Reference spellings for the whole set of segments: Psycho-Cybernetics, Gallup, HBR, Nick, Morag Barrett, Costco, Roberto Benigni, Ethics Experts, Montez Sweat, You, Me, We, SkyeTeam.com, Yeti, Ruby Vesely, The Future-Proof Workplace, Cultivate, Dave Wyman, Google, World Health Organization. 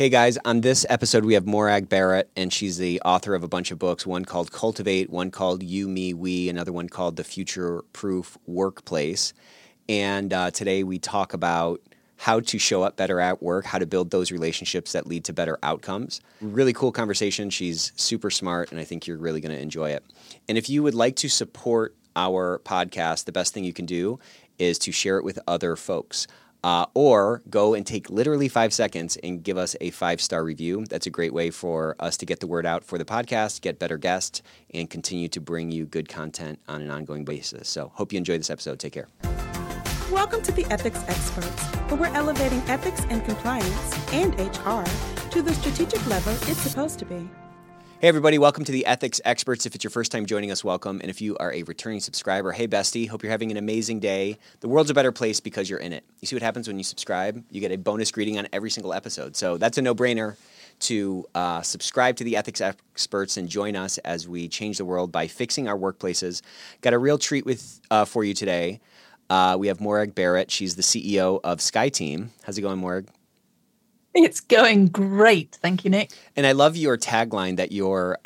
Hey guys, on this episode we have Morag Barrett, and she's the author of a bunch of books, one called Cultivate, one called You, Me, We, another one called The Future-Proof Workplace. And today we talk about how to show up better at work, how to build those relationships that lead to better outcomes. Really cool conversation. She's super smart, and I think you're really going to enjoy it. And if you would like to support our podcast, the best thing you can do is to share it with other folks. Or go and take literally 5 seconds and give us a 5-star review. That's a great way for us to get the word out for the podcast, get better guests, and continue to bring you good content on an ongoing basis. So hope you enjoy this episode. Take care. Welcome to the Ethics Experts, where we're elevating ethics and compliance and HR to the strategic level it's supposed to be. Hey everybody, welcome to the Ethics Experts. If it's your first time joining us, welcome. And if you are a returning subscriber, hey bestie, hope you're having an amazing day. The world's a better place because you're in it. You see what happens when you subscribe? You get a bonus greeting on every single episode. So that's a no-brainer to subscribe to the Ethics Experts and join us as we change the world by fixing our workplaces. Got a real treat for you today. We have Morag Barrett. She's the CEO of SkyeTeam. How's it going, Morag? It's going great. Thank you, Nick. And I love your tagline that you're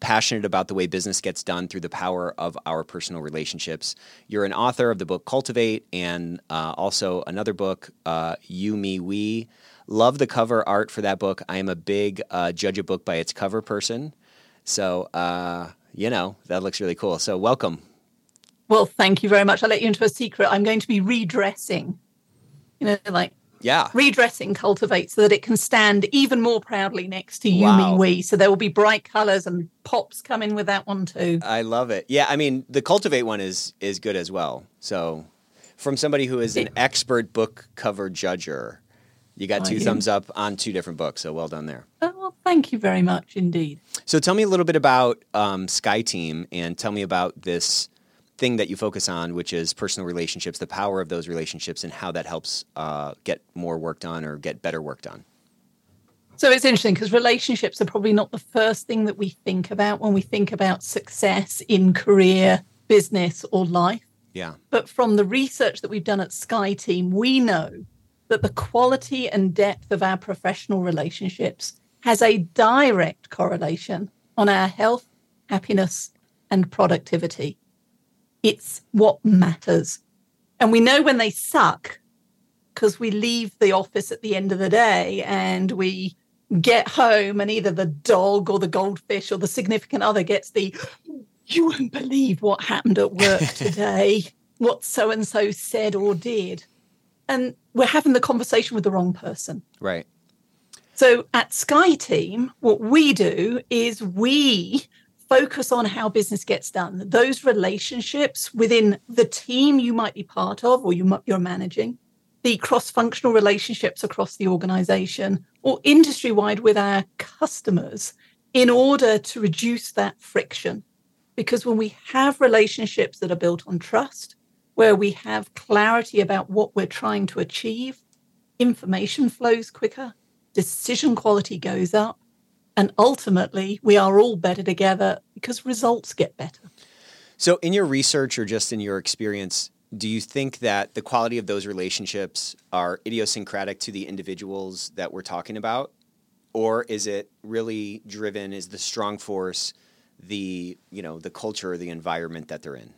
passionate about the way business gets done through the power of our personal relationships. You're an author of the book Cultivate and also another book, You, Me, We. Love the cover art for that book. I am a big judge a book by its cover person. So, that looks really cool. So welcome. Well, thank you very much. I'll let you into a secret. I'm going to be redressing, redressing Cultivate so that it can stand even more proudly next to You, Me, We. So there will be bright colors and pops come in with that one too. I love it. Yeah, I mean, the Cultivate one is good as well. So from somebody who is an expert book cover judger, you got two thumbs up on two different books. So well done there. Oh, well, thank you very much indeed. So tell me a little bit about SkyeTeam and tell me about this thing that you focus on, which is personal relationships, the power of those relationships and how that helps get more work done or get better work done. So it's interesting because relationships are probably not the first thing that we think about when we think about success in career, business or life. Yeah. But from the research that we've done at SkyeTeam, we know that the quality and depth of our professional relationships has a direct correlation on our health, happiness and productivity. It's what matters. And we know when they suck because we leave the office at the end of the day and we get home and either the dog or the goldfish or the significant other gets the, you won't believe what happened at work today, what so-and-so said or did. And we're having the conversation with the wrong person. Right. So at SkyeTeam, what we do is we focus on how business gets done, those relationships within the team you might be part of or you're managing, the cross-functional relationships across the organization or industry-wide with our customers in order to reduce that friction. Because when we have relationships that are built on trust, where we have clarity about what we're trying to achieve, information flows quicker, decision quality goes up, and ultimately, we are all better together because results get better. So in your research or just in your experience, do you think that the quality of those relationships are idiosyncratic to the individuals that we're talking about? Or is it really driven, is the strong force, the culture or the environment that they're in?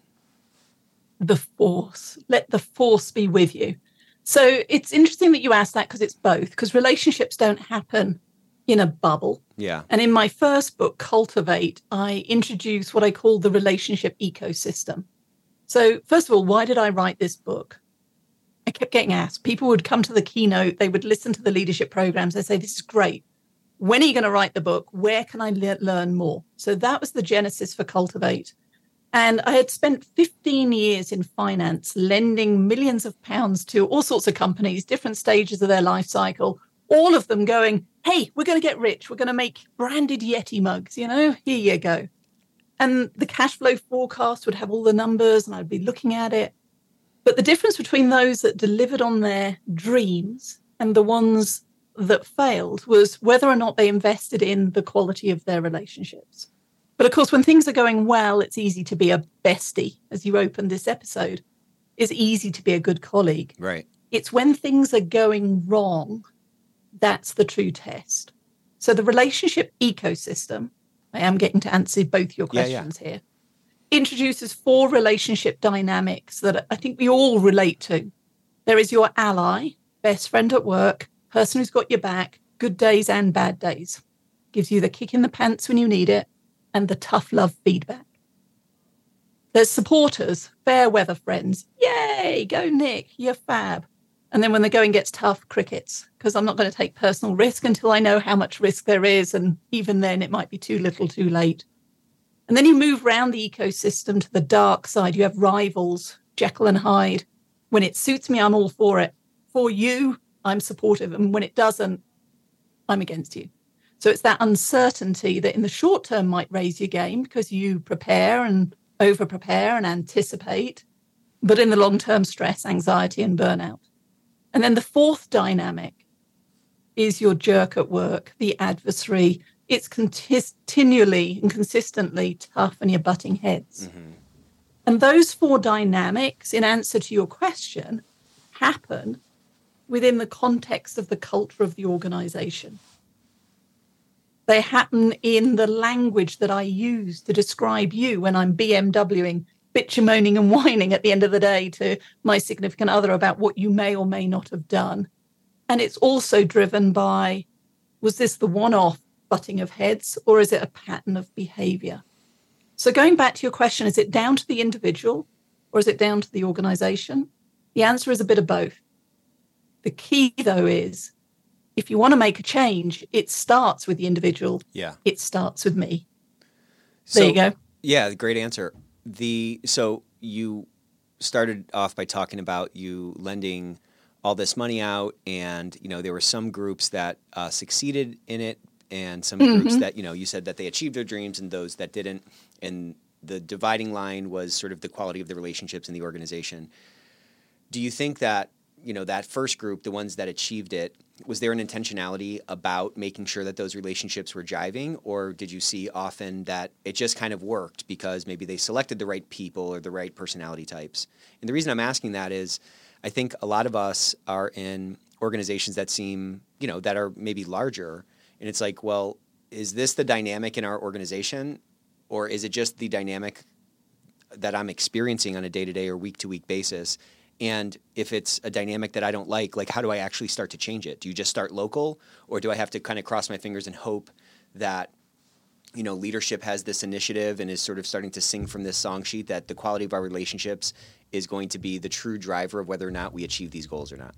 The force. Let the force be with you. So it's interesting that you asked that because it's both, because relationships don't happen in a bubble. Yeah. And in my first book, Cultivate, I introduce what I call the relationship ecosystem. So first of all, why did I write this book? I kept getting asked. People would come to the keynote. They would listen to the leadership programs. They say, this is great. When are you going to write the book? Where can I learn more? So that was the genesis for Cultivate. And I had spent 15 years in finance, lending millions of pounds to all sorts of companies, different stages of their life cycle, all of them going, hey, we're going to get rich. We're going to make branded Yeti mugs, here you go. And the cash flow forecast would have all the numbers and I'd be looking at it. But the difference between those that delivered on their dreams and the ones that failed was whether or not they invested in the quality of their relationships. But of course, when things are going well, it's easy to be a bestie, as you opened this episode. It's easy to be a good colleague. Right. It's when things are going wrong That's the true test. So the relationship ecosystem, I am getting to answer both your questions here, introduces four relationship dynamics that I think we all relate to. There is your ally, best friend at work, person who's got your back, good days and bad days, gives you the kick in the pants when you need it, and the tough love feedback. There's supporters, fair weather friends. Yay, go Nick, you're fab. And then when the going gets tough, crickets, because I'm not going to take personal risk until I know how much risk there is. And even then, it might be too little too late. And then you move around the ecosystem to the dark side. You have rivals, Jekyll and Hyde. When it suits me, I'm all for it. For you, I'm supportive. And when it doesn't, I'm against you. So it's that uncertainty that in the short term might raise your game because you prepare and over-prepare and anticipate, but in the long-term stress, anxiety, and burnout. And then the fourth dynamic is your jerk at work, the adversary. It's continually and consistently tough and you're butting heads. Mm-hmm. And those four dynamics, in answer to your question, happen within the context of the culture of the organization. They happen in the language that I use to describe you when I'm BMWing, bitch moaning and whining at the end of the day to my significant other about what you may or may not have done. And it's also driven by, was this the one-off butting of heads or is it a pattern of behavior? So going back to your question, is it down to the individual or is it down to the organization? The answer is a bit of both. The key, though, is if you want to make a change, it starts with the individual. Yeah. It starts with me. There you go. Yeah, great answer. So you started off by talking about you lending all this money out and, you know, there were some groups that succeeded in it and some mm-hmm. groups that, you know, you said that they achieved their dreams and those that didn't. And the dividing line was sort of the quality of the relationships in the organization. Do you think that, you know, that first group, the ones that achieved it, was there an intentionality about making sure that those relationships were jiving, or did you see often that it just kind of worked because maybe they selected the right people or the right personality types? And the reason I'm asking that is I think a lot of us are in organizations that seem, you know, that are maybe larger. And it's like, well, is this the dynamic in our organization or is it just the dynamic that I'm experiencing on a day-to-day or week-to-week basis? And if it's a dynamic that I don't like how do I actually start to change it? Do you just start local or do I have to kind of cross my fingers and hope that, you know, leadership has this initiative and is sort of starting to sing from this song sheet that the quality of our relationships is going to be the true driver of whether or not we achieve these goals or not?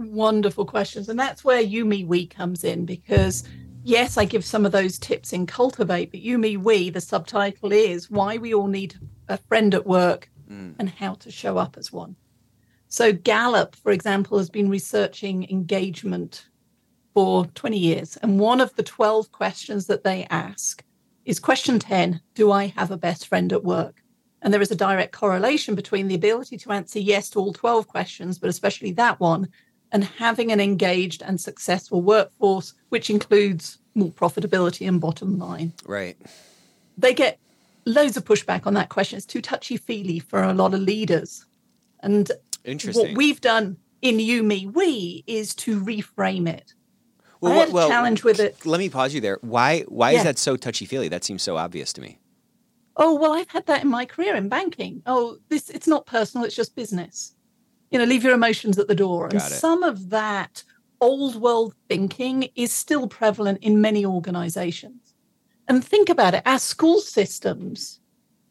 Wonderful questions. And that's where You, Me, We comes in because, yes, I give some of those tips in Cultivate, but You, Me, We, the subtitle is Why We All Need a Friend at Work and How to Show Up as One. So Gallup, for example, has been researching engagement for 20 years. And one of the 12 questions that they ask is question 10, do I have a best friend at work? And there is a direct correlation between the ability to answer yes to all 12 questions, but especially that one, and having an engaged and successful workforce, which includes more profitability and bottom line. Right. They get loads of pushback on that question. It's too touchy-feely for a lot of leaders. And interesting. What we've done in You, Me, We is to reframe it. Well, I had a challenge with it. Let me pause you there. Why is that so touchy-feely? That seems so obvious to me. Oh, well, I've had that in my career in banking. Oh, it's not personal. It's just business. You know, leave your emotions at the door. And some of that old world thinking is still prevalent in many organizations. And think about it. Our school systems,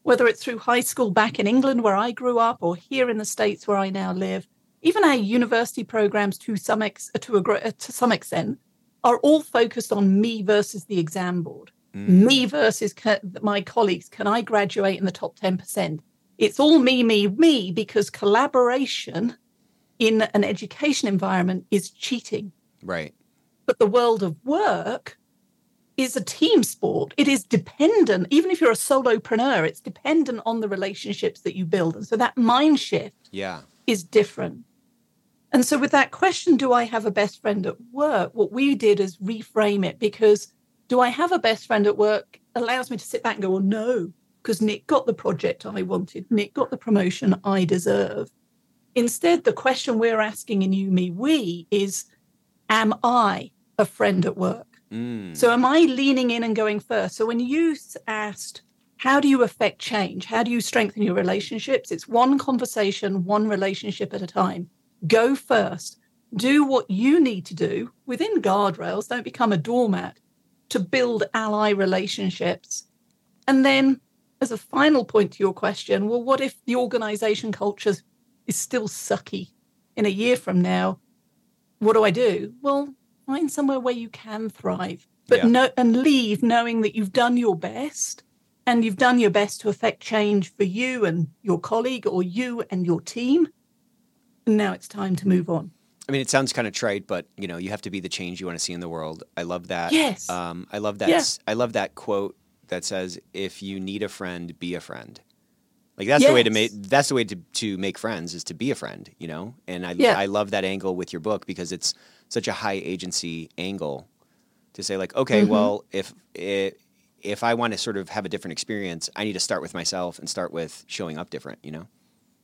whether it's through high school back in England where I grew up or here in the States where I now live, even our university programs to some extent are all focused on me versus the exam board, me versus my colleagues. Can I graduate in the top 10%? It's all me, me, me, because collaboration in an education environment is cheating. Right. But the world of work is a team sport. It is dependent, even if you're a solopreneur, it's dependent on the relationships that you build. And so that mind shift is different. And so with that question, do I have a best friend at work? What we did is reframe it because do I have a best friend at work allows me to sit back and go, well, no, because Nick got the project I wanted. Nick got the promotion I deserve. Instead, the question we're asking in You, Me, We is, am I a friend at work? Mm. So am I leaning in and going first? So when you asked, how do you affect change? How do you strengthen your relationships? It's one conversation, one relationship at a time. Go first. Do what you need to do within guardrails. Don't become a doormat to build ally relationships. And then as a final point to your question, well, what if the organization culture is still sucky in a year from now? What do I do? Well, find somewhere where you can thrive, but and leave knowing that you've done your best and you've done your best to affect change for you and your colleague or you and your team. And now it's time to move on. I mean, it sounds kind of trite, but you know, you have to be the change you want to see in the world. I love that. Yes. I love that. Yeah. I love that quote that says, "If you need a friend, be a friend." Like that's the way to make make friends is to be a friend, you know. And I love that angle with your book because it's such a high agency angle to say like, okay, well, if I want to sort of have a different experience, I need to start with myself and start with showing up different, you know.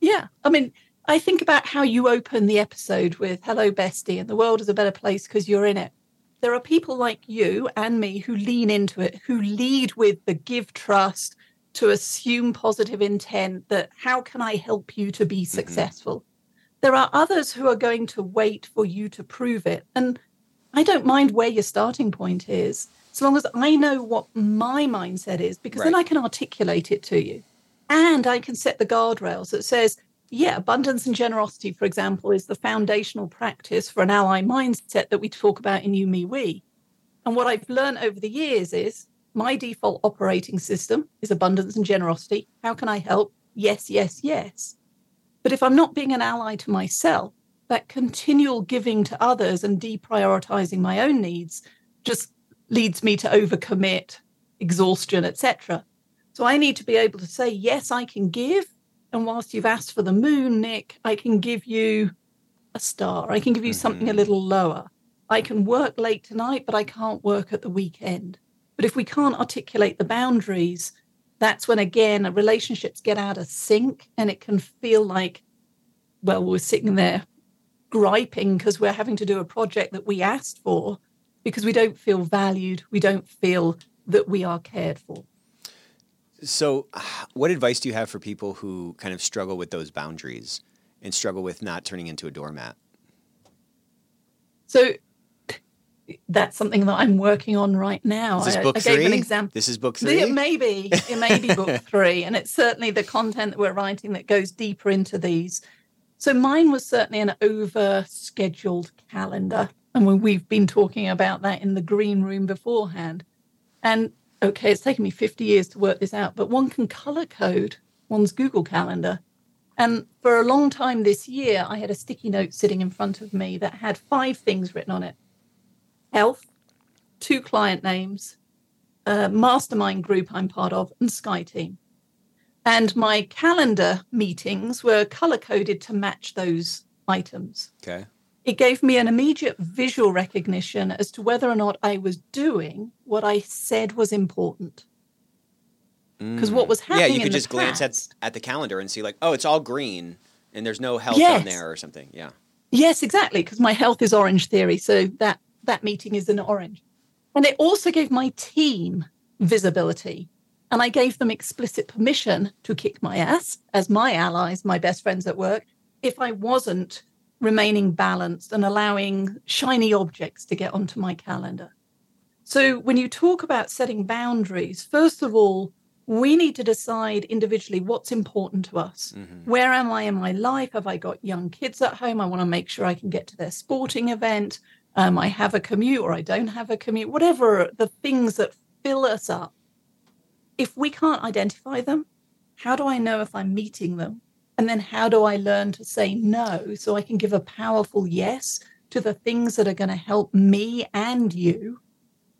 Yeah, I mean. I think about how you open the episode with, hello, bestie, and the world is a better place because you're in it. There are people like you and me who lean into it, who lead with the give trust, to assume positive intent, that how can I help you to be successful? There are others who are going to wait for you to prove it. And I don't mind where your starting point is, so long as I know what my mindset is, because then I can articulate it to you. And I can set the guardrails that says, yeah, abundance and generosity, for example, is the foundational practice for an ally mindset that we talk about in You, Me, We. And what I've learned over the years is my default operating system is abundance and generosity. How can I help? Yes, yes, yes. But if I'm not being an ally to myself, that continual giving to others and deprioritizing my own needs just leads me to overcommit, exhaustion, etc. So I need to be able to say, yes, I can give. And whilst you've asked for the moon, Nick, I can give you a star. I can give you something a little lower. I can work late tonight, but I can't work at the weekend. But if we can't articulate the boundaries, that's when, again, relationships get out of sync and it can feel like, well, we're sitting there griping because we're having to do a project that we asked for because we don't feel valued. We don't feel that we are cared for. So what advice do you have for people who kind of struggle with those boundaries and struggle with not turning into a doormat? So that's something that I'm working on right now. Is this book three? I gave an example. This is book three? It may be book three. And it's certainly the content that we're writing that goes deeper into these. So mine was certainly an over-scheduled calendar. And we've been talking about that in the green room beforehand. And okay, it's taken me 50 years to work this out, but one can color code one's Google Calendar. And for a long time this year, I had a sticky note sitting in front of me that had 5 things written on it. Health, 2 client names, a mastermind group I'm part of, and SkyeTeam. And my calendar meetings were color coded to match those items. Okay. It gave me an immediate visual recognition as to whether or not I was doing what I said was important. Because what was happening in the past... Yeah, you could just glance at the calendar and see like, oh, it's all green and there's no health on there or something. Yeah. Yes, exactly. Because my health is orange theory. So that meeting is in orange. And it also gave my team visibility. And I gave them explicit permission to kick my ass as my allies, my best friends at work, if I wasn't remaining balanced and allowing shiny objects to get onto my calendar. So when you talk about setting boundaries, first of all, we need to decide individually what's important to us. Where am I in my life? Have I got young kids at home? I want to make sure I can get to their sporting event. I have a commute or I don't have a commute, whatever the things that fill us up. If we can't identify them, how do I know if I'm meeting them? And then how do I learn to say no so I can give a powerful yes to the things that are going to help me and you,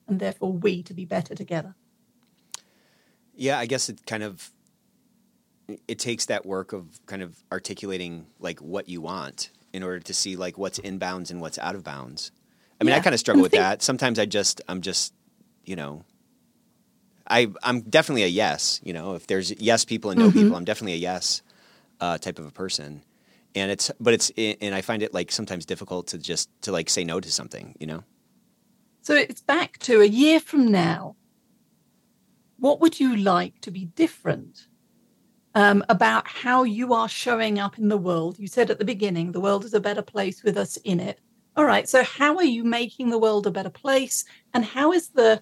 and therefore we, to be better together? Yeah, I guess it kind of, it takes that work of kind of articulating like what you want in order to see like what's in bounds and what's out of bounds. I mean, I kind of struggle with that. Sometimes I'm just, you know, I'm definitely a yes, you know, if there's yes people and no people, I'm definitely a yes. Type of a person. And I find it like sometimes difficult to just to like say no to something, you know? So it's back to a year from now. What would you like to be different about how you are showing up in the world? You said at the beginning, the world is a better place with us in it. All right. So how are you making the world a better place? And how is the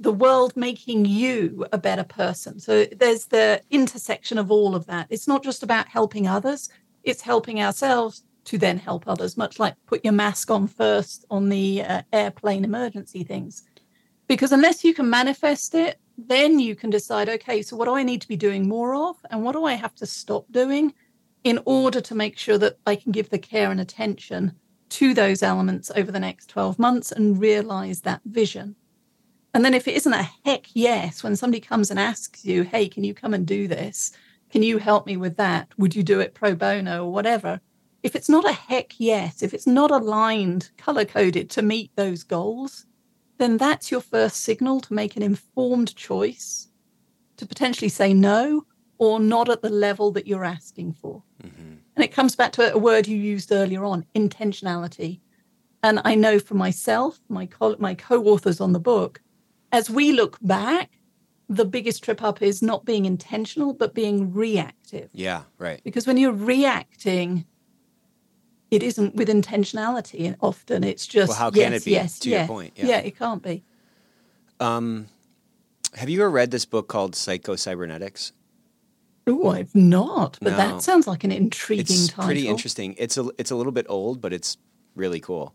world making you a better person? So there's the intersection of all of that. It's not just about helping others. It's helping ourselves to then help others, much like put your mask on first on the airplane emergency things. Because unless you can manifest it, then you can decide, okay, so what do I need to be doing more of? And what do I have to stop doing in order to make sure that I can give the care and attention to those elements over the next 12 months and realize that vision? And then if it isn't a heck yes, when somebody comes and asks you, hey, can you come and do this? Can you help me with that? Would you do it pro bono or whatever? If it's not a heck yes, if it's not aligned, color-coded to meet those goals, then that's your first signal to make an informed choice to potentially say no or not at the level that you're asking for. Mm-hmm. And it comes back to a word you used earlier on, intentionality. And I know for myself, my co-authors on the book, as we look back, the biggest trip up is not being intentional, but being reactive. Yeah, right. Because when you're reacting, it isn't with intentionality. And often it's just, well, how can it be? Yes, to your point. Yeah, it can't be. Have you ever read this book called Psycho-Cybernetics? Oh, I've not. But no. That sounds like an intriguing title. It's pretty interesting. It's a little bit old, but it's really cool.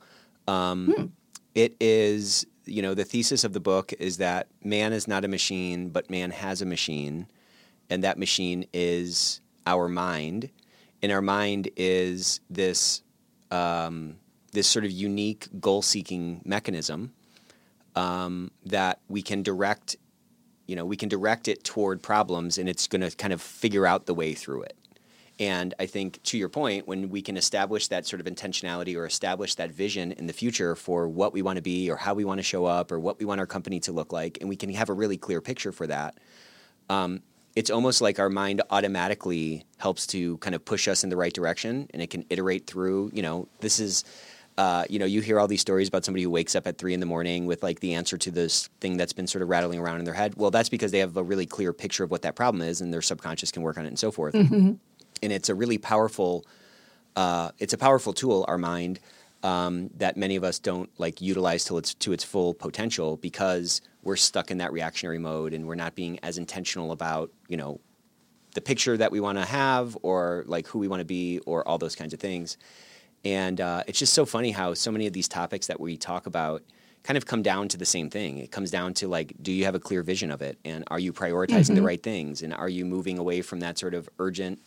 It is... You know, the thesis of the book is that man is not a machine, but man has a machine, and that machine is our mind, and our mind is this this sort of unique goal-seeking mechanism that we can direct. You know, we can direct it toward problems, and it's going to kind of figure out the way through it. And I think, to your point, when we can establish that sort of intentionality or establish that vision in the future for what we want to be or how we want to show up or what we want our company to look like, and we can have a really clear picture for that, it's almost like our mind automatically helps to kind of push us in the right direction, and it can iterate through, you know, this is... you hear all these stories about somebody who wakes up at 3 a.m. with like the answer to this thing that's been sort of rattling around in their head. Well, that's because they have a really clear picture of what that problem is, and their subconscious can work on it and so forth. Mm-hmm. And it's a really powerful, it's a powerful tool, our mind, that many of us don't like utilize till it's to its full potential because we're stuck in that reactionary mode and we're not being as intentional about, you know, the picture that we want to have or like who we want to be or all those kinds of things. And it's just so funny how so many of these topics that we talk about kind of come down to the same thing. It comes down to, like, do you have a clear vision of it? And are you prioritizing the right things? And are you moving away from that sort of urgent,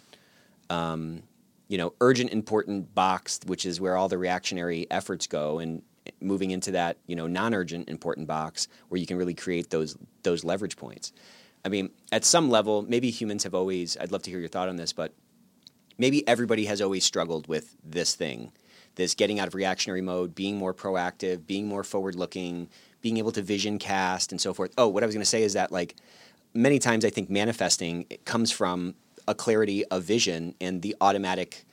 important box, which is where all the reactionary efforts go, and moving into that, you know, non-urgent, important box where you can really create those leverage points. I mean, at some level, maybe humans have always, I'd love to hear your thought on this, but maybe everybody has always struggled with this thing, this getting out of reactionary mode, being more proactive, being more forward-looking, being able to vision cast and so forth. Oh, what I was going to say is that, like, many times I think manifesting, it comes from a clarity of vision and the automatic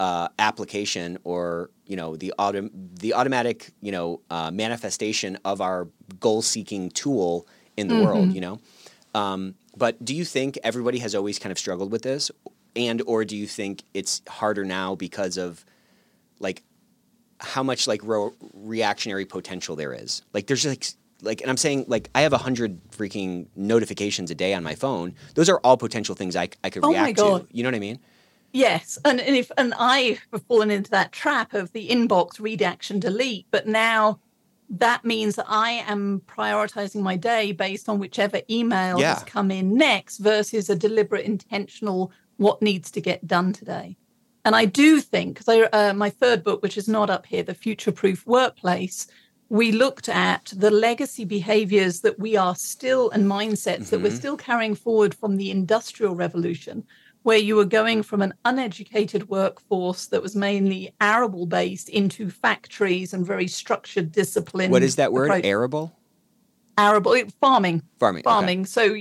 application or, you know, the automatic, you know, manifestation of our goal-seeking tool in the world, you know? But do you think everybody has always kind of struggled with this? And or do you think it's harder now because of, like, how much, like, reactionary potential there is? Like, there's just, like, and I'm saying, like, I have 100 freaking notifications a day on my phone. Those are all potential things I could react to. You know what I mean? Yes. And I have fallen into that trap of the inbox, read, action, delete. But now that means that I am prioritizing my day based on whichever email has come in next versus a deliberate, intentional, what needs to get done today. And I do think, because my third book, which is not up here, The Future-Proof Workplace, we looked at the legacy behaviors that we are still and mindsets that we're still carrying forward from the Industrial Revolution, where you were going from an uneducated workforce that was mainly arable-based into factories and very structured discipline. What is that word, arable? Arable, farming. Farming, okay. So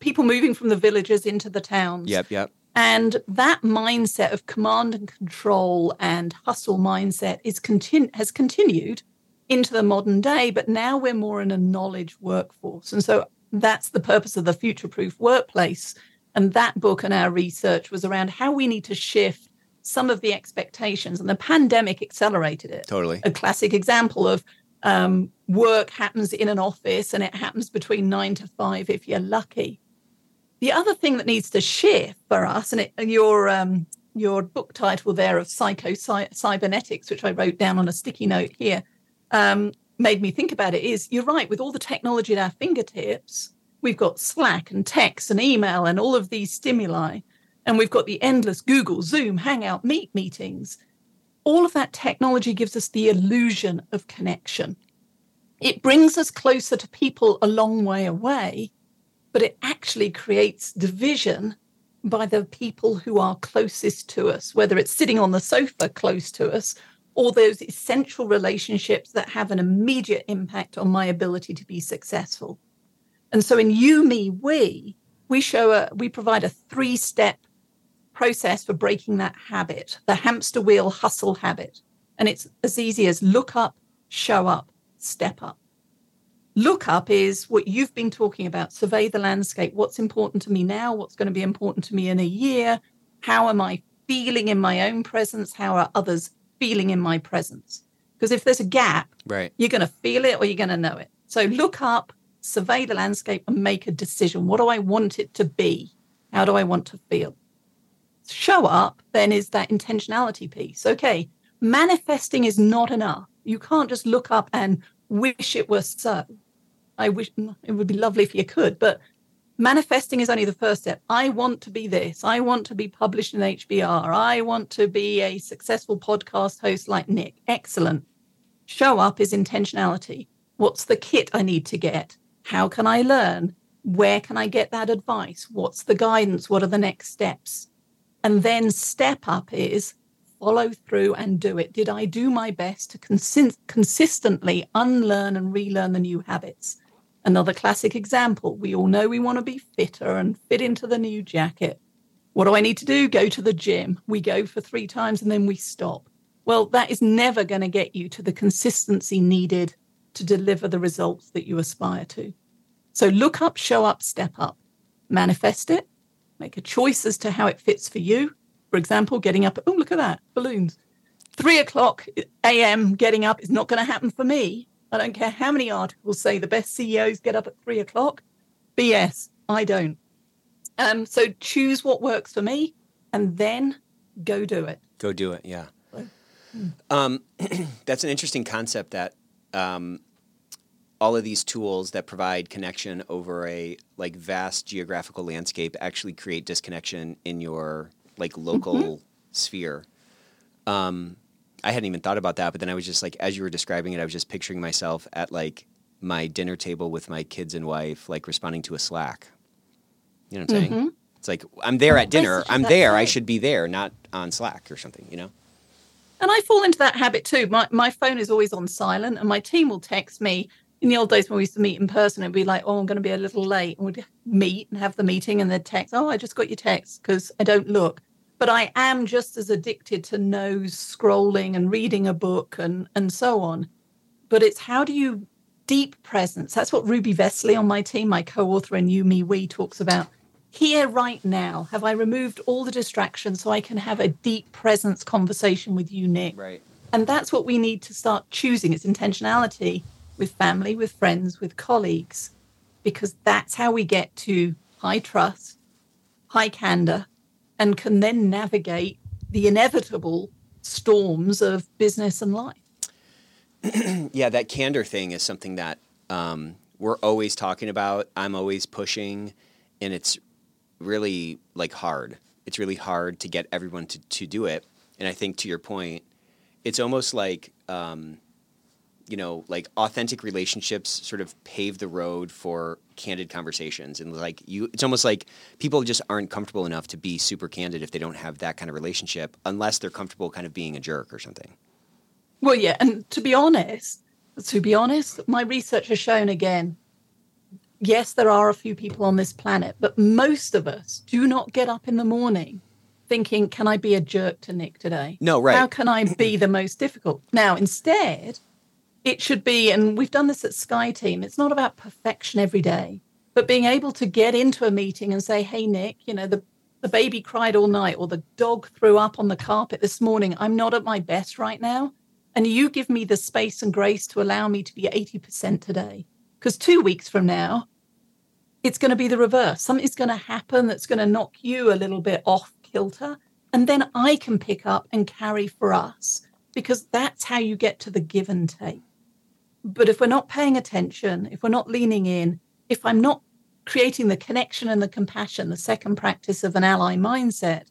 people moving from the villages into the towns. Yep. And that mindset of command and control and hustle mindset is has continued into the modern day, but now we're more in a knowledge workforce. And so that's the purpose of the Future-Proof Workplace. And that book and our research was around how we need to shift some of the expectations. And the pandemic accelerated it. Totally. A classic example of work happens in an office and it happens between 9 to 5 if you're lucky. The other thing that needs to shift for us, and your book title there of Psycho-Cybernetics, which I wrote down on a sticky note here, made me think about it, is you're right, with all the technology at our fingertips, we've got Slack and text and email and all of these stimuli, and we've got the endless Google, Zoom, Hangout, Meet meetings. All of that technology gives us the illusion of connection. It brings us closer to people a long way away, but it actually creates division by the people who are closest to us, whether it's sitting on the sofa close to us or those essential relationships that have an immediate impact on my ability to be successful. And so in You, Me, we provide a 3-step process for breaking that habit, the hamster wheel hustle habit. And it's as easy as look up, show up, step up. Look up is what you've been talking about. Survey the landscape. What's important to me now? What's going to be important to me in a year? How am I feeling in my own presence? How are others feeling in my presence? Because if there's a gap, right, you're going to feel it or you're going to know it. So look up, survey the landscape, and make a decision. What do I want it to be? How do I want to feel? Show up then is that intentionality piece. Okay, manifesting is not enough. You can't just look up and wish it were so. I wish it would be lovely if you could, but manifesting is only the first step. I want to be this. I want to be published in HBR. I want to be a successful podcast host like Nick. Excellent. Show up is intentionality. What's the kit I need to get? How can I learn? Where can I get that advice? What's the guidance? What are the next steps? And then step up is follow through and do it. Did I do my best to consistently unlearn and relearn the new habits? Another classic example, we all know we want to be fitter and fit into the new jacket. What do I need to do? Go to the gym. We go for 3 times and then we stop. Well, that is never going to get you to the consistency needed to deliver the results that you aspire to. So look up, show up, step up, manifest it, make a choice as to how it fits for you. For example, getting up, oh, look at that, balloons. 3:00 a.m. getting up is not going to happen for me. I don't care how many articles say the best CEOs get up at 3:00. BS, I don't. So choose what works for me and then go do it. Go do it, yeah. That's an interesting concept that all of these tools that provide connection over a like vast geographical landscape actually create disconnection in your like local sphere. I hadn't even thought about that, but then I was just like, as you were describing it, I was just picturing myself at like my dinner table with my kids and wife, like responding to a Slack. You know what I'm saying? It's like, I'm there at dinner. I'm there. Habit. I should be there, not on Slack or something, you know? And I fall into that habit too. My phone is always on silent and my team will text me. In the old days when we used to meet in person, it'd be like, oh, I'm going to be a little late. And we'd meet and have the meeting and they'd text, oh, I just got your text because I don't look. But I am just as addicted to nose scrolling and reading a book and so on. But it's how do you deep presence? That's what Ruby Vesely on my team, my co-author in You, Me, We talks about. Here right now, have I removed all the distractions so I can have a deep presence conversation with you, Nick? Right. And that's what we need to start choosing. It's intentionality. With family, with friends, with colleagues, because that's how we get to high trust, high candor, and can then navigate the inevitable storms of business and life. Yeah, that candor thing is something that we're always talking about. I'm always pushing, and it's really like hard. It's really hard to get everyone to do it. And I think to your point, it's almost like you know, like authentic relationships sort of pave the road for candid conversations. And like you, it's almost like people just aren't comfortable enough to be super candid if they don't have that kind of relationship, unless they're comfortable kind of being a jerk or something. Well, yeah. And to be honest, my research has shown again, yes, there are a few people on this planet, but most of us do not get up in the morning thinking, can I be a jerk to Nick today? No, right. How can I be the most difficult? Now, instead, it should be, and we've done this at Sky Team, it's not about perfection every day, but being able to get into a meeting and say, hey, Nick, you know, the baby cried all night or the dog threw up on the carpet this morning. I'm not at my best right now. And you give me the space and grace to allow me to be 80% today. Because 2 weeks from now, it's going to be the reverse. Something's going to happen that's going to knock you a little bit off kilter. And then I can pick up and carry for us, because that's how you get to the give and take. But if we're not paying attention, if we're not leaning in, if I'm not creating the connection and the compassion, the second practice of an ally mindset,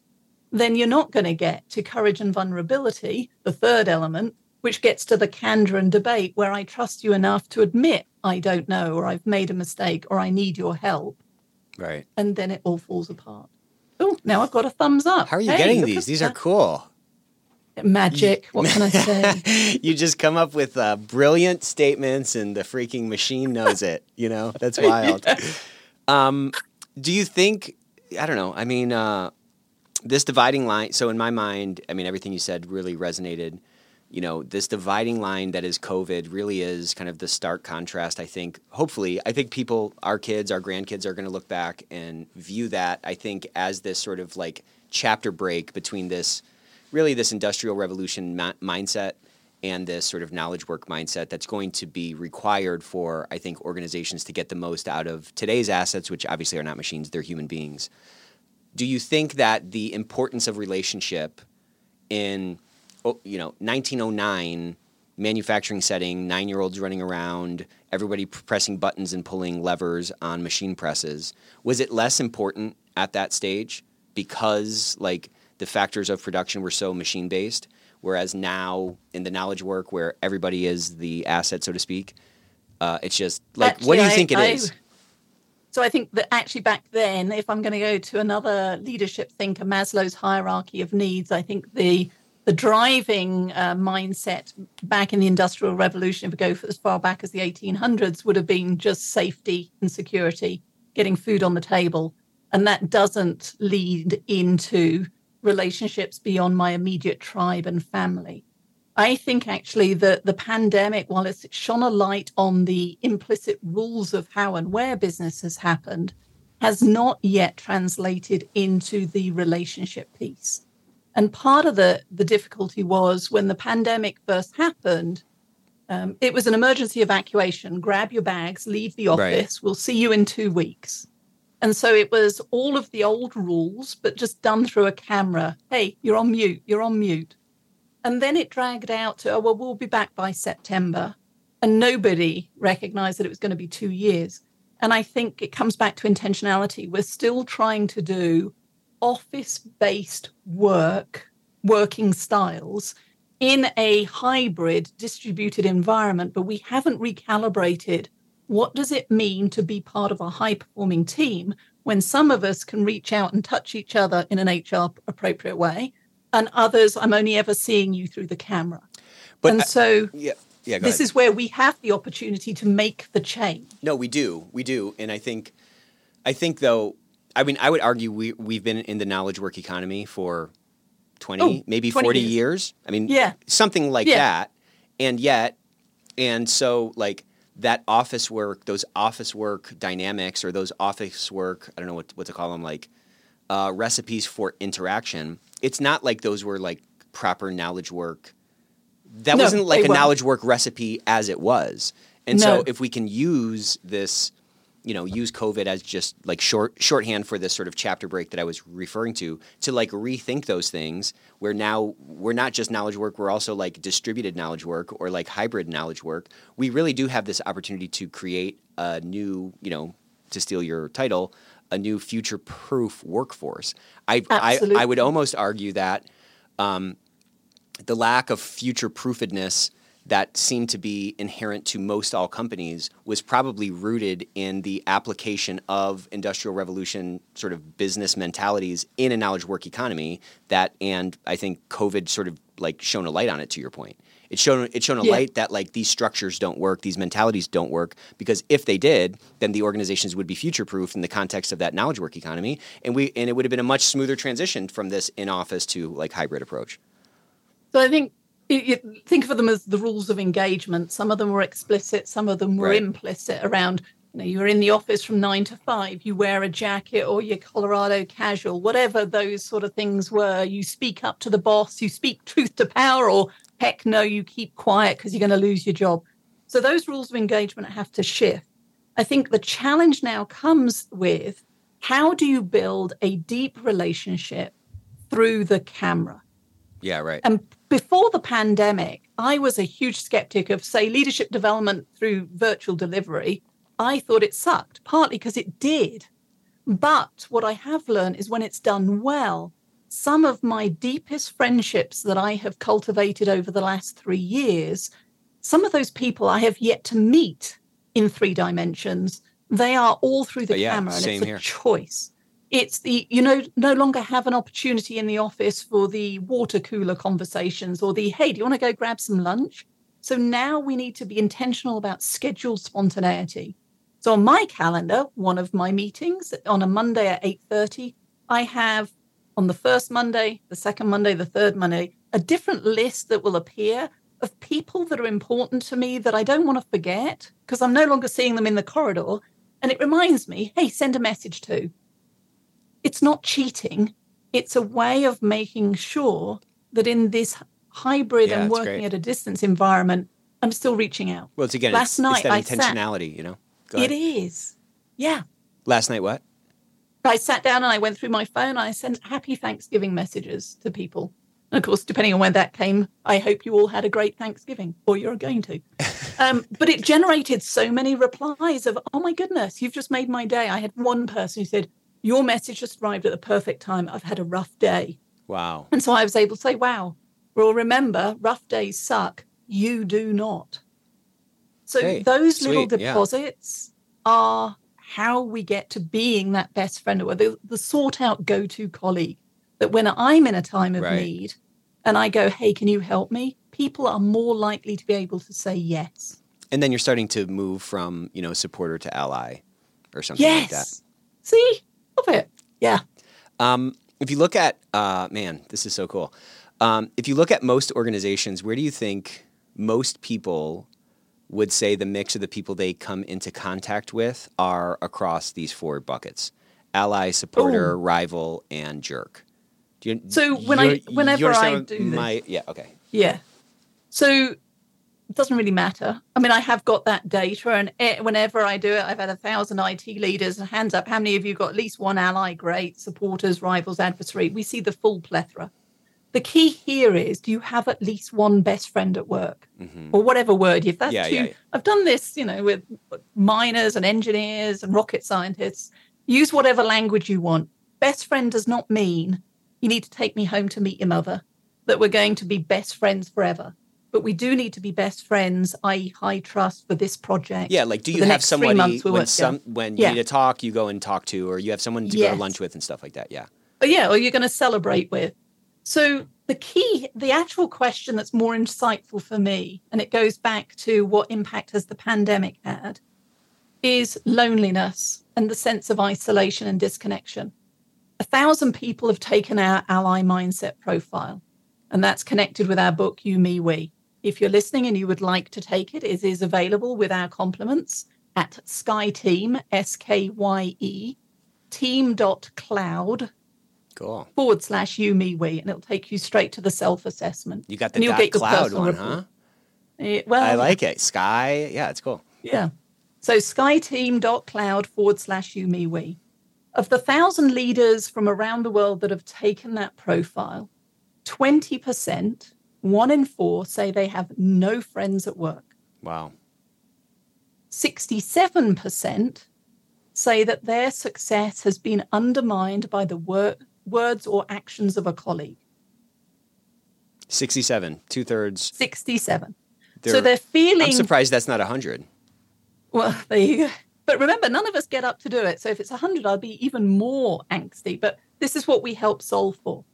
then you're not going to get to courage and vulnerability, the third element, which gets to the candor and debate where I trust you enough to admit I don't know, or I've made a mistake, or I need your help. Right. And then it all falls apart. Oh, now I've got a thumbs up. How are you getting these? These are cool. Magic. What can I say? You just come up with brilliant statements and the freaking machine knows it. You know, that's wild. Yeah. Do you think, I don't know, I mean, this dividing line, so in my mind, I mean, everything you said really resonated. You know, this dividing line that is COVID really is kind of the stark contrast, I think. Hopefully, I think people, our kids, our grandkids are going to look back and view that, I think, as this sort of like chapter break between this, really this industrial revolution mindset and this sort of knowledge work mindset that's going to be required for, I think, organizations to get the most out of today's assets, which obviously are not machines, they're human beings. Do you think that the importance of relationship in... 1909 manufacturing setting, 9-year-olds running around, everybody pressing buttons and pulling levers on machine presses. Was it less important at that stage because like the factors of production were so machine based? Whereas now in the knowledge work where everybody is the asset, so to speak, it's just like, actually, what do you think it is? So I think that actually back then, if I'm going to go to another leadership thinker, Maslow's hierarchy of needs, I think the driving mindset back in the Industrial Revolution, if we go as far back as the 1800s, would have been just safety and security, getting food on the table. And that doesn't lead into relationships beyond my immediate tribe and family. I think actually that the pandemic, while it's shone a light on the implicit rules of how and where business has happened, has not yet translated into the relationship piece. And part of the difficulty was when the pandemic first happened, it was an emergency evacuation. Grab your bags, leave the office. Right. We'll see you in 2 weeks. And so it was all of the old rules, but just done through a camera. Hey, you're on mute. You're on mute. And then it dragged out to, oh, well, we'll be back by September. And nobody recognized that it was going to be 2 years. And I think it comes back to intentionality. We're still trying to do office-based working styles in a hybrid distributed environment, but we haven't recalibrated what does it mean to be part of a high-performing team when some of us can reach out and touch each other in an HR-appropriate way, and others, I'm only ever seeing you through the camera. But and so... Yeah, go ahead. This is where we have the opportunity to make the change. No, we do. We do. And I think though... I mean, I would argue we've been in the knowledge work economy for 20, maybe 40 years. I mean, something like that. And yet, and so like that office work, those office work dynamics or those office work, I don't know what to call them, like recipes for interaction. It's not like those were like proper knowledge work. That wasn't like a knowledge work recipe as it was. And so if we can use this... use COVID as just like shorthand for this sort of chapter break that I was referring to like rethink those things where now we're not just knowledge work. We're also like distributed knowledge work or like hybrid knowledge work. We really do have this opportunity to create a new, to steal your title, a new future-proof workforce. I would almost argue that the lack of future-proofedness that seemed to be inherent to most all companies was probably rooted in the application of Industrial Revolution sort of business mentalities in a knowledge work economy that, and I think COVID sort of like shone a light on it, to your point. It's shown a light that like these structures don't work, these mentalities don't work, because if they did, then the organizations would be future-proof in the context of that knowledge work economy. And it would have been a much smoother transition from this in-office to like hybrid approach. So I think, you think of them as the rules of engagement. Some of them were explicit, some of them were implicit around, you know, you're in the office from 9 to 5, you wear a jacket or your Colorado casual, whatever those sort of things were. You speak up to the boss, you speak truth to power, or heck no, you keep quiet because you're going to lose your job. So those rules of engagement have to shift. I think the challenge now comes with, how do you build a deep relationship through the camera? Yeah, right. And before the pandemic, I was a huge skeptic of, say, leadership development through virtual delivery. I thought it sucked, partly because it did. But what I have learned is when it's done well, some of my deepest friendships that I have cultivated over the last 3 years, some of those people I have yet to meet in 3 dimensions, they are all through the camera, and it's a choice. It's the, you know, no longer have an opportunity in the office for the water cooler conversations or the, hey, do you want to go grab some lunch? So now we need to be intentional about scheduled spontaneity. So on my calendar, one of my meetings on a Monday at 8:30, I have on the first Monday, the second Monday, the third Monday, a different list that will appear of people that are important to me that I don't want to forget because I'm no longer seeing them in the corridor. And it reminds me, hey, send a message to. It's not cheating. It's a way of making sure that in this hybrid and working at a distance environment, I'm still reaching out. Well, it's again, it's that intentionality, you know? It is. Yeah. Last night, what? I sat down and I went through my phone and I sent happy Thanksgiving messages to people. And of course, depending on when that came, I hope you all had a great Thanksgiving, or you're going to. But it generated so many replies of, oh my goodness, you've just made my day. I had one person who said, your message just arrived at the perfect time. I've had a rough day. Wow. And so I was able to say, wow, well, remember, rough days suck. You do not. So those little deposits are how we get to being that best friend, or the sought-out go-to colleague that when I'm in a time of need and I go, hey, can you help me? People are more likely to be able to say yes. And then you're starting to move from, you know, supporter to ally or something like that. See? Love it. Yeah. If you look at, man, this is so cool. If you look at most organizations, where do you think most people would say the mix of the people they come into contact with are across these 4 buckets? Ally, supporter, rival, and jerk. So it doesn't really matter. I mean, I have got that data, and whenever I do it, I've had 1,000 IT leaders, hands up, how many of you got at least one ally? Great. Supporters, rivals, adversary. We see the full plethora. The key here is, do you have at least one best friend at work? Mm-hmm. Or whatever word. If that's I've done this, you know, with miners and engineers and rocket scientists. Use whatever language you want. Best friend does not mean you need to take me home to meet your mother, that we're going to be best friends forever. But we do need to be best friends, i.e. high trust for this project. Yeah, like do you have somebody when you need to talk, you go and talk to, or you have someone to go to lunch with and stuff like that, or you're going to celebrate with. So the key, the actual question that's more insightful for me, and it goes back to what impact has the pandemic had, is loneliness and the sense of isolation and disconnection. 1,000 people have taken our ally mindset profile, and that's connected with our book, You, Me, We. If you're listening and you would like to take it is available with our compliments at SkyeTeam, SKYE, team.cloud / You, Me, We, and it'll take you straight to the self-assessment. You got the .cloud one, report. Huh? I like it. Sky, it's cool. Yeah. So SkyeTeam.cloud / You, Me, We. Of the 1,000 leaders from around the world that have taken that profile, 20%, 1 in 4, say they have no friends at work. Wow. 67% say that their success has been undermined by the words or actions of a colleague. 67, 2/3. 67. So they're feeling... I'm surprised that's not 100. Well, there you go. But remember, none of us get up to do it. So if it's 100, I'll be even more angsty. But this is what we help solve for.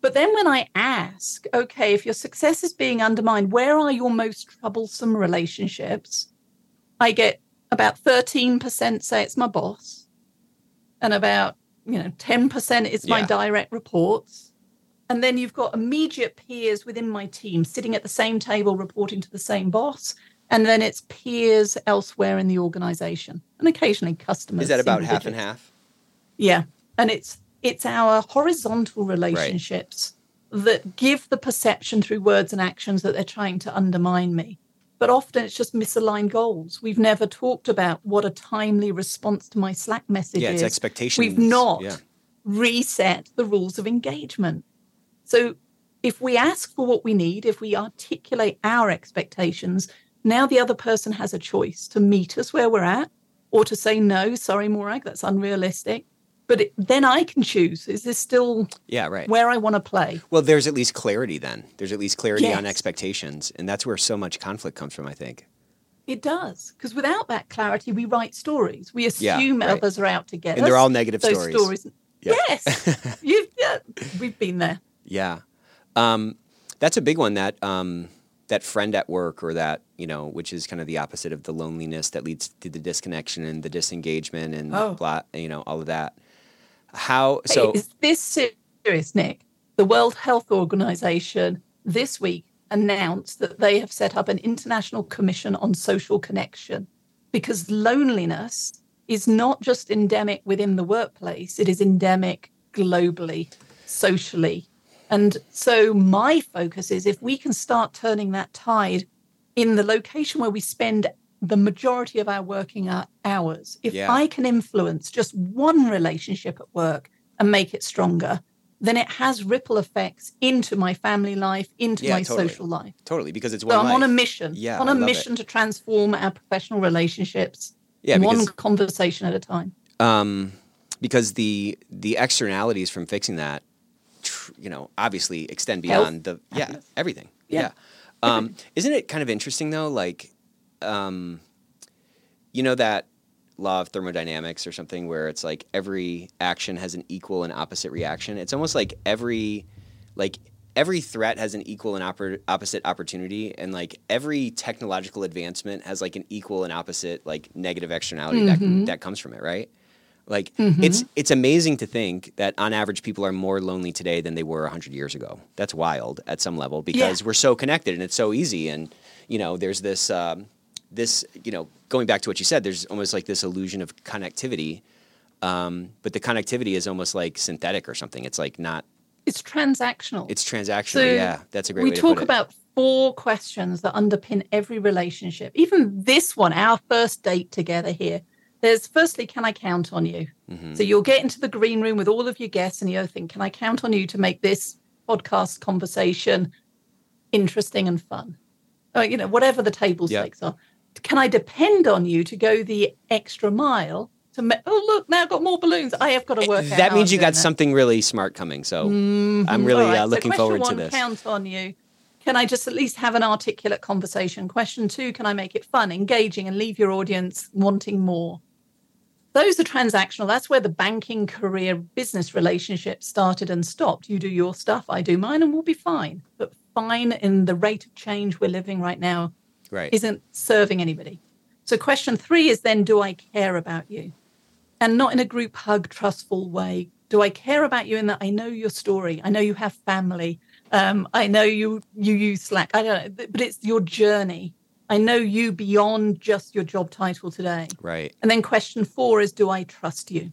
But then when I ask, okay, if your success is being undermined, where are your most troublesome relationships? I get about 13% say it's my boss, and about 10% is my direct reports. And then you've got immediate peers within my team sitting at the same table reporting to the same boss. And then it's peers elsewhere in the organization and occasionally customers. Is that about half and half? Yeah. And it's our horizontal relationships that give the perception through words and actions that they're trying to undermine me. But often it's just misaligned goals. We've never talked about what a timely response to my Slack message is. Yeah, it's expectations. We've not reset the rules of engagement. So if we ask for what we need, if we articulate our expectations, now the other person has a choice to meet us where we're at or to say, no, sorry, Morag, that's unrealistic. But then I can choose. Is this still where I want to play? Well, there's at least clarity then. There's at least clarity on expectations. And that's where so much conflict comes from, I think. It does. Because without that clarity, we write stories. We assume others are out to get us. And they're all negative stories. Yeah. Yes. We've been there. Yeah. That's a big one, that friend at work, or that, which is kind of the opposite of the loneliness that leads to the disconnection and the disengagement and all of that. Is this serious, Nick? The World Health Organization this week announced that they have set up an international commission on social connection, because loneliness is not just endemic within the workplace. It is endemic globally, socially. And so my focus is, if we can start turning that tide in the location where we spend the majority of our working hours, if I can influence just one relationship at work and make it stronger, then it has ripple effects into my family life, into my social life. Totally, because it's one life. So I'm on a mission. Yeah, on a mission to transform our professional relationships one conversation at a time. Because the externalities from fixing that, obviously extend beyond everything. Yeah. Isn't it kind of interesting though? Like, that law of thermodynamics or something where it's like every action has an equal and opposite reaction. It's almost like every threat has an equal and opposite opportunity. And like every technological advancement has like an equal and opposite, like negative externality that comes from it. Right. Like it's amazing to think that on average people are more lonely today than they were 100 years ago. That's wild at some level, because we're so connected and it's so easy. And there's this going back to what you said, there's almost like this illusion of connectivity, but the connectivity is almost like synthetic or something. It's like not. It's transactional. So that's a great way to put it. We talk about 4 questions that underpin every relationship. Even this one, our first date together here. There's firstly, can I count on you? So you'll get into the green room with all of your guests and you'll think, can I count on you to make this podcast conversation interesting and fun? Or, whatever the table stakes are. Can I depend on you to go the extra mile? Now I've got more balloons. I have got to work out. That means you got something really smart coming. So I'm really looking forward to this. Question 1, count on you. Can I just at least have an articulate conversation? Question 2, can I make it fun, engaging, and leave your audience wanting more? Those are transactional. That's where the banking, career, business relationship started and stopped. You do your stuff, I do mine, and we'll be fine. But fine in the rate of change we're living right now isn't serving anybody. So question 3 is then, do I care about you? And not in a group hug, trustful way. Do I care about you in that I know your story? I know you have family. I know you use Slack. I don't know, but it's your journey. I know you beyond just your job title today. Right. And then question 4 is, do I trust you?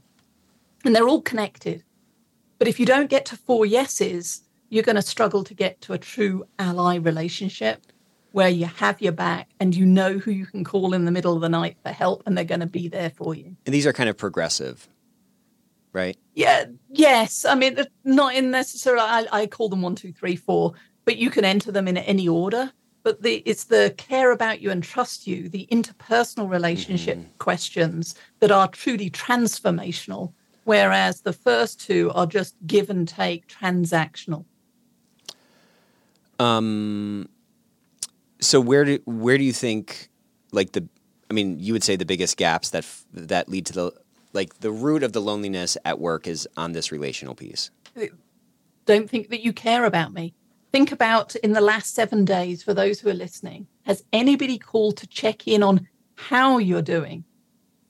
And they're all connected. But if you don't get to 4 yeses, you're going to struggle to get to a true ally relationship where you have your back and you know who you can call in the middle of the night for help and they're going to be there for you. And these are kind of progressive, right? Yeah. Yes. I mean, not in necessarily, I call them 1, 2, 3, 4, but you can enter them in any order. But it's the care about you and trust you, the interpersonal relationship questions that are truly transformational, whereas the first 2 are just give and take, transactional. So where do you think, like, you would say the biggest gaps that lead to the root of the loneliness at work is on this relational piece? Don't think that you care about me. Think about, in the last 7 days, for those who are listening, has anybody called to check in on how you're doing?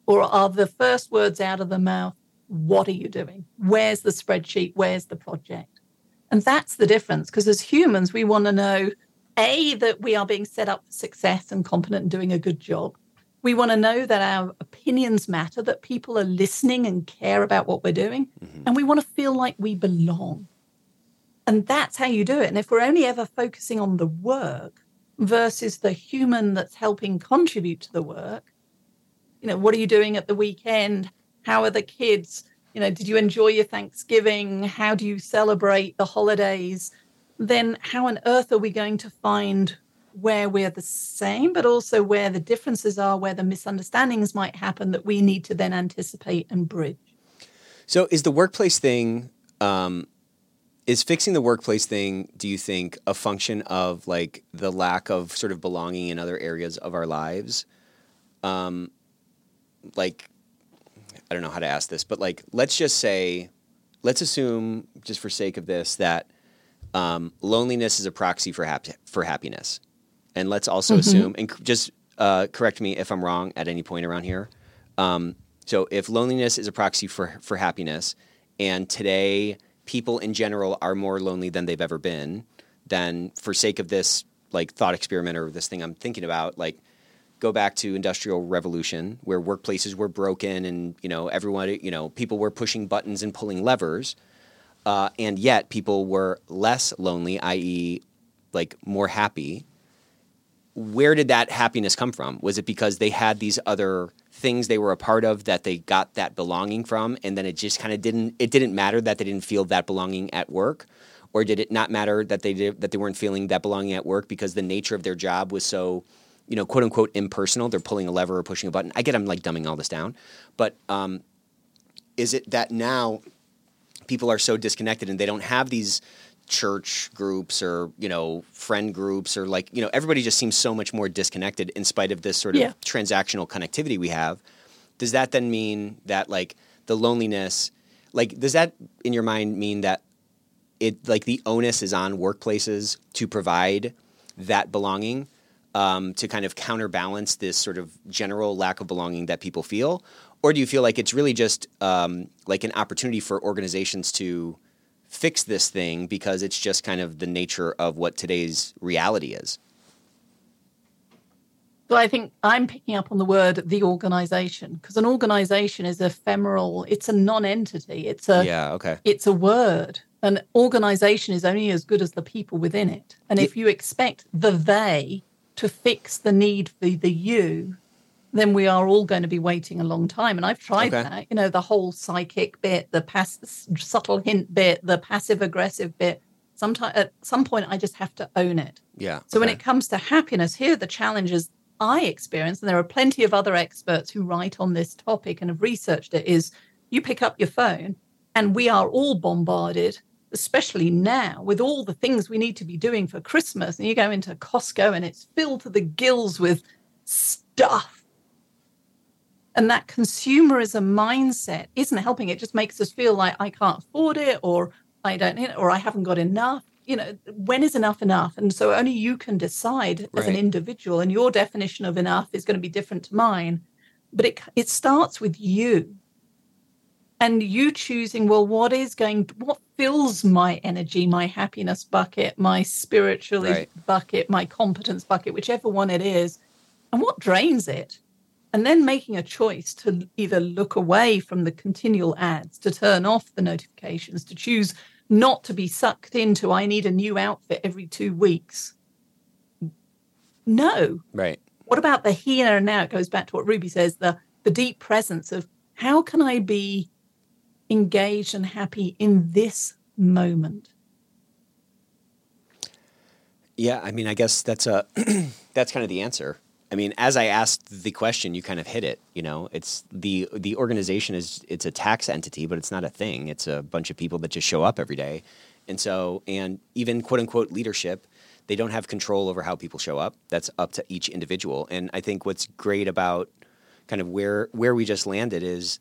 Or are the first words out of the mouth, what are you doing? Where's the spreadsheet? Where's the project? And that's the difference, because as humans, we want to know, A, that we are being set up for success and competent and doing a good job. We want to know that our opinions matter, that people are listening and care about what we're doing. Mm-hmm. And we want to feel like we belong. And that's how you do it. And if we're only ever focusing on the work versus the human that's helping contribute to the work, you know, what are you doing at the weekend? How are the kids? You know, did you enjoy your Thanksgiving? How do you celebrate the holidays? Then how on earth are we going to find where we're the same, but also where the differences are, where the misunderstandings might happen that we need to then anticipate and bridge? So is the workplace thing, is fixing the workplace thing, do you think, a function of like the lack of sort of belonging in other areas of our lives? Like, I don't know how to ask this, but like, let's assume, just for sake of this, that loneliness is a proxy for happiness. And let's also assume, and just correct me if I'm wrong at any point around here. So if loneliness is a proxy for happiness, and today people in general are more lonely than they've ever been, then for sake of this like thought experiment or this thing I'm thinking about, like go back to Industrial Revolution where workplaces were broken and, you know, everyone, you know, people were pushing buttons and pulling levers. And yet people were less lonely, i.e. like more happy. Where did that happiness come from? Was it because they had these other things they were a part of that they got that belonging from, and then it just kind of didn't matter that they didn't feel that belonging at work? Or did it not matter that they weren't feeling that belonging at work because the nature of their job was so, you know, quote unquote impersonal, they're pulling a lever or pushing a button? I get I'm like dumbing all this down, but is it that now people are so disconnected and they don't have these church groups or, you know, friend groups or like, you know, everybody just seems so much more disconnected in spite of this sort of transactional connectivity we have? Does that then mean that like the loneliness, like does that in your mind mean that it like the onus is on workplaces to provide that belonging to kind of counterbalance this sort of general lack of belonging that people feel? Or do you feel like it's really just like an opportunity for organizations to fix this thing because it's just kind of the nature of what today's reality is? So I think I'm picking up on the word the organization, because an organization is ephemeral. It's a non-entity. It's a word. An organization is only as good as the people within it. And if you expect the they to fix the need for the you, then we are all going to be waiting a long time. And I've tried that, you know, the whole psychic bit, the subtle hint bit, the passive-aggressive bit. Sometimes, at some point, I just have to own it. Yeah. So when it comes to happiness, here are the challenges I experience, and there are plenty of other experts who write on this topic and have researched it, is you pick up your phone and we are all bombarded, especially now, with all the things we need to be doing for Christmas. And you go into Costco and it's filled to the gills with stuff. And that consumerism mindset isn't helping. It just makes us feel like I can't afford it, or I don't need it, or I haven't got enough. You know, when is enough enough? And so only you can decide as an individual, and your definition of enough is going to be different to mine. But it starts with you and you choosing, well, what fills my energy, my happiness bucket, my spiritual bucket, my competence bucket, whichever one it is, and what drains it? And then making a choice to either look away from the continual ads, to turn off the notifications, to choose not to be sucked into, I need a new outfit every 2 weeks. No. Right. What about the here and now? It goes back to what Ruby says, the deep presence of how can I be engaged and happy in this moment? Yeah, I mean, I guess that's kind of the answer. I mean, as I asked the question, you kind of hit it, you know, it's the organization it's a tax entity, but it's not a thing. It's a bunch of people that just show up every day. And even quote unquote leadership, They don't have control over how people show up. That's up to each individual. And I think what's great about kind of where we just landed is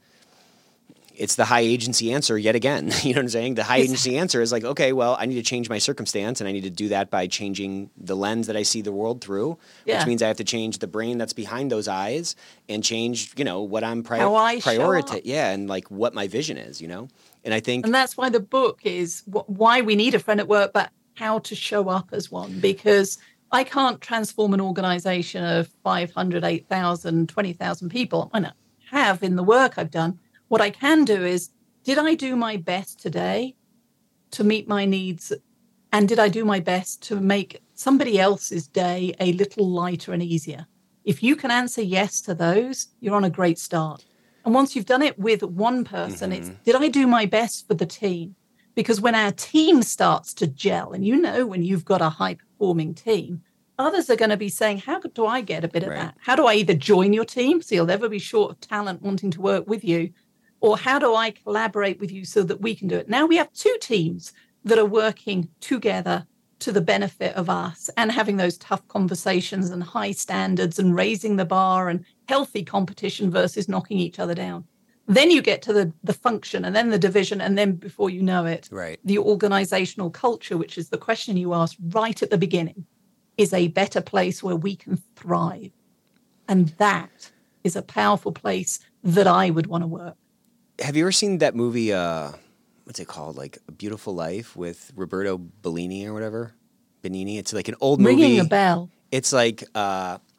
it's the high agency answer yet again. You know what I'm saying? The high agency answer is like, okay, well, I need to change my circumstance, and I need to do that by changing the lens that I see the world through, which means I have to change the brain that's behind those eyes and change, you know, what I'm prioritizing. Yeah, and like what my vision is, you know? And I think... And that's why the book is why we need a friend at work, but how to show up as one, because I can't transform an organization of 500, 8,000, 20,000 people. I don't have in the work I've done. What I can do is, did I do my best today to meet my needs? And did I do my best to make somebody else's day a little lighter and easier? If you can answer yes to those, you're on a great start. And once you've done it with one person, it's, did I do my best for the team? Because when our team starts to gel, and you know when you've got a high-performing team, others are going to be saying, how do I get a bit of that? How do I either join your team, so you'll never be short of talent wanting to work with you, or how do I collaborate with you so that we can do it? Now we have two teams that are working together to the benefit of us and having those tough conversations and high standards and raising the bar and healthy competition versus knocking each other down. Then you get to the function and then the division, and then before you know it, the organizational culture, which is the question you asked right at the beginning, is a better place where we can thrive. And that is a powerful place that I would want to work. Have you ever seen that movie, what's it called, like A Beautiful Life with Roberto Benigni or whatever? Benigni? It's like an old movie. Ringing a bell. It's like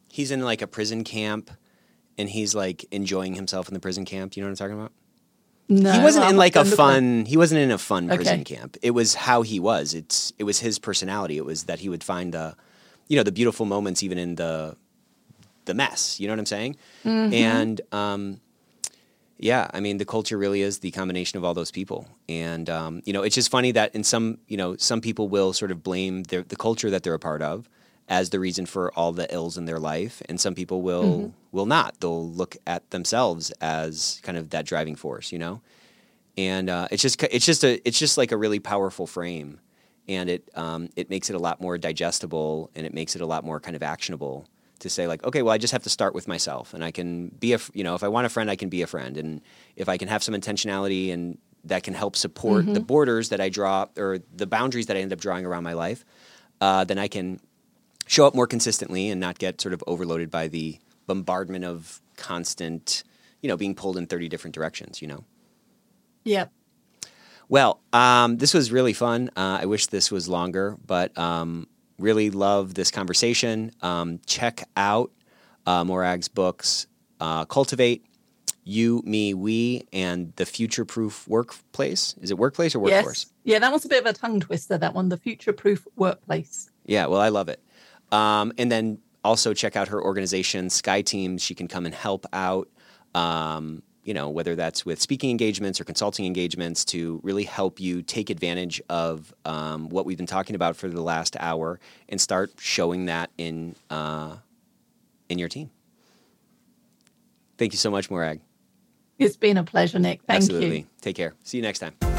he's in like a prison camp and he's like enjoying himself in the prison camp. You know what I'm talking about? No. He wasn't in like a fun – he wasn't in a fun prison camp. It was how he was. It was his personality. It was that he would find the, you know, the beautiful moments even in the mess. You know what I'm saying? Mm-hmm. And yeah, I mean, the culture really is the combination of all those people. And, you know, it's just funny that in some, you know, some people will sort of blame the culture that they're a part of as the reason for all the ills in their life. And some people will not. They'll look at themselves as kind of that driving force, you know? And it's just like a really powerful frame. And it makes it a lot more digestible, and it makes it a lot more kind of actionable. To say like, okay, well, I just have to start with myself, and I can be if I want a friend, I can be a friend. And if I can have some intentionality and that can help support the borders that I draw or the boundaries that I end up drawing around my life, then I can show up more consistently and not get sort of overloaded by the bombardment of constant, you know, being pulled in 30 different directions, you know? Yeah. Well, this was really fun. I wish this was longer, but, really love this conversation. Check out Morag's books, Cultivate, You, Me, We, and The Future-Proof Workplace. Is it Workplace or Workforce? Yes. Yeah, that one's a bit of a tongue twister, that one, The Future-Proof Workplace. Yeah, well, I love it. And then also check out her organization, Sky Team. She can come and help out, you know, whether that's with speaking engagements or consulting engagements, to really help you take advantage of what we've been talking about for the last hour and start showing that in your team. Thank you so much, Morag. It's been a pleasure, Nick. Thank you. Absolutely. Take care. See you next time.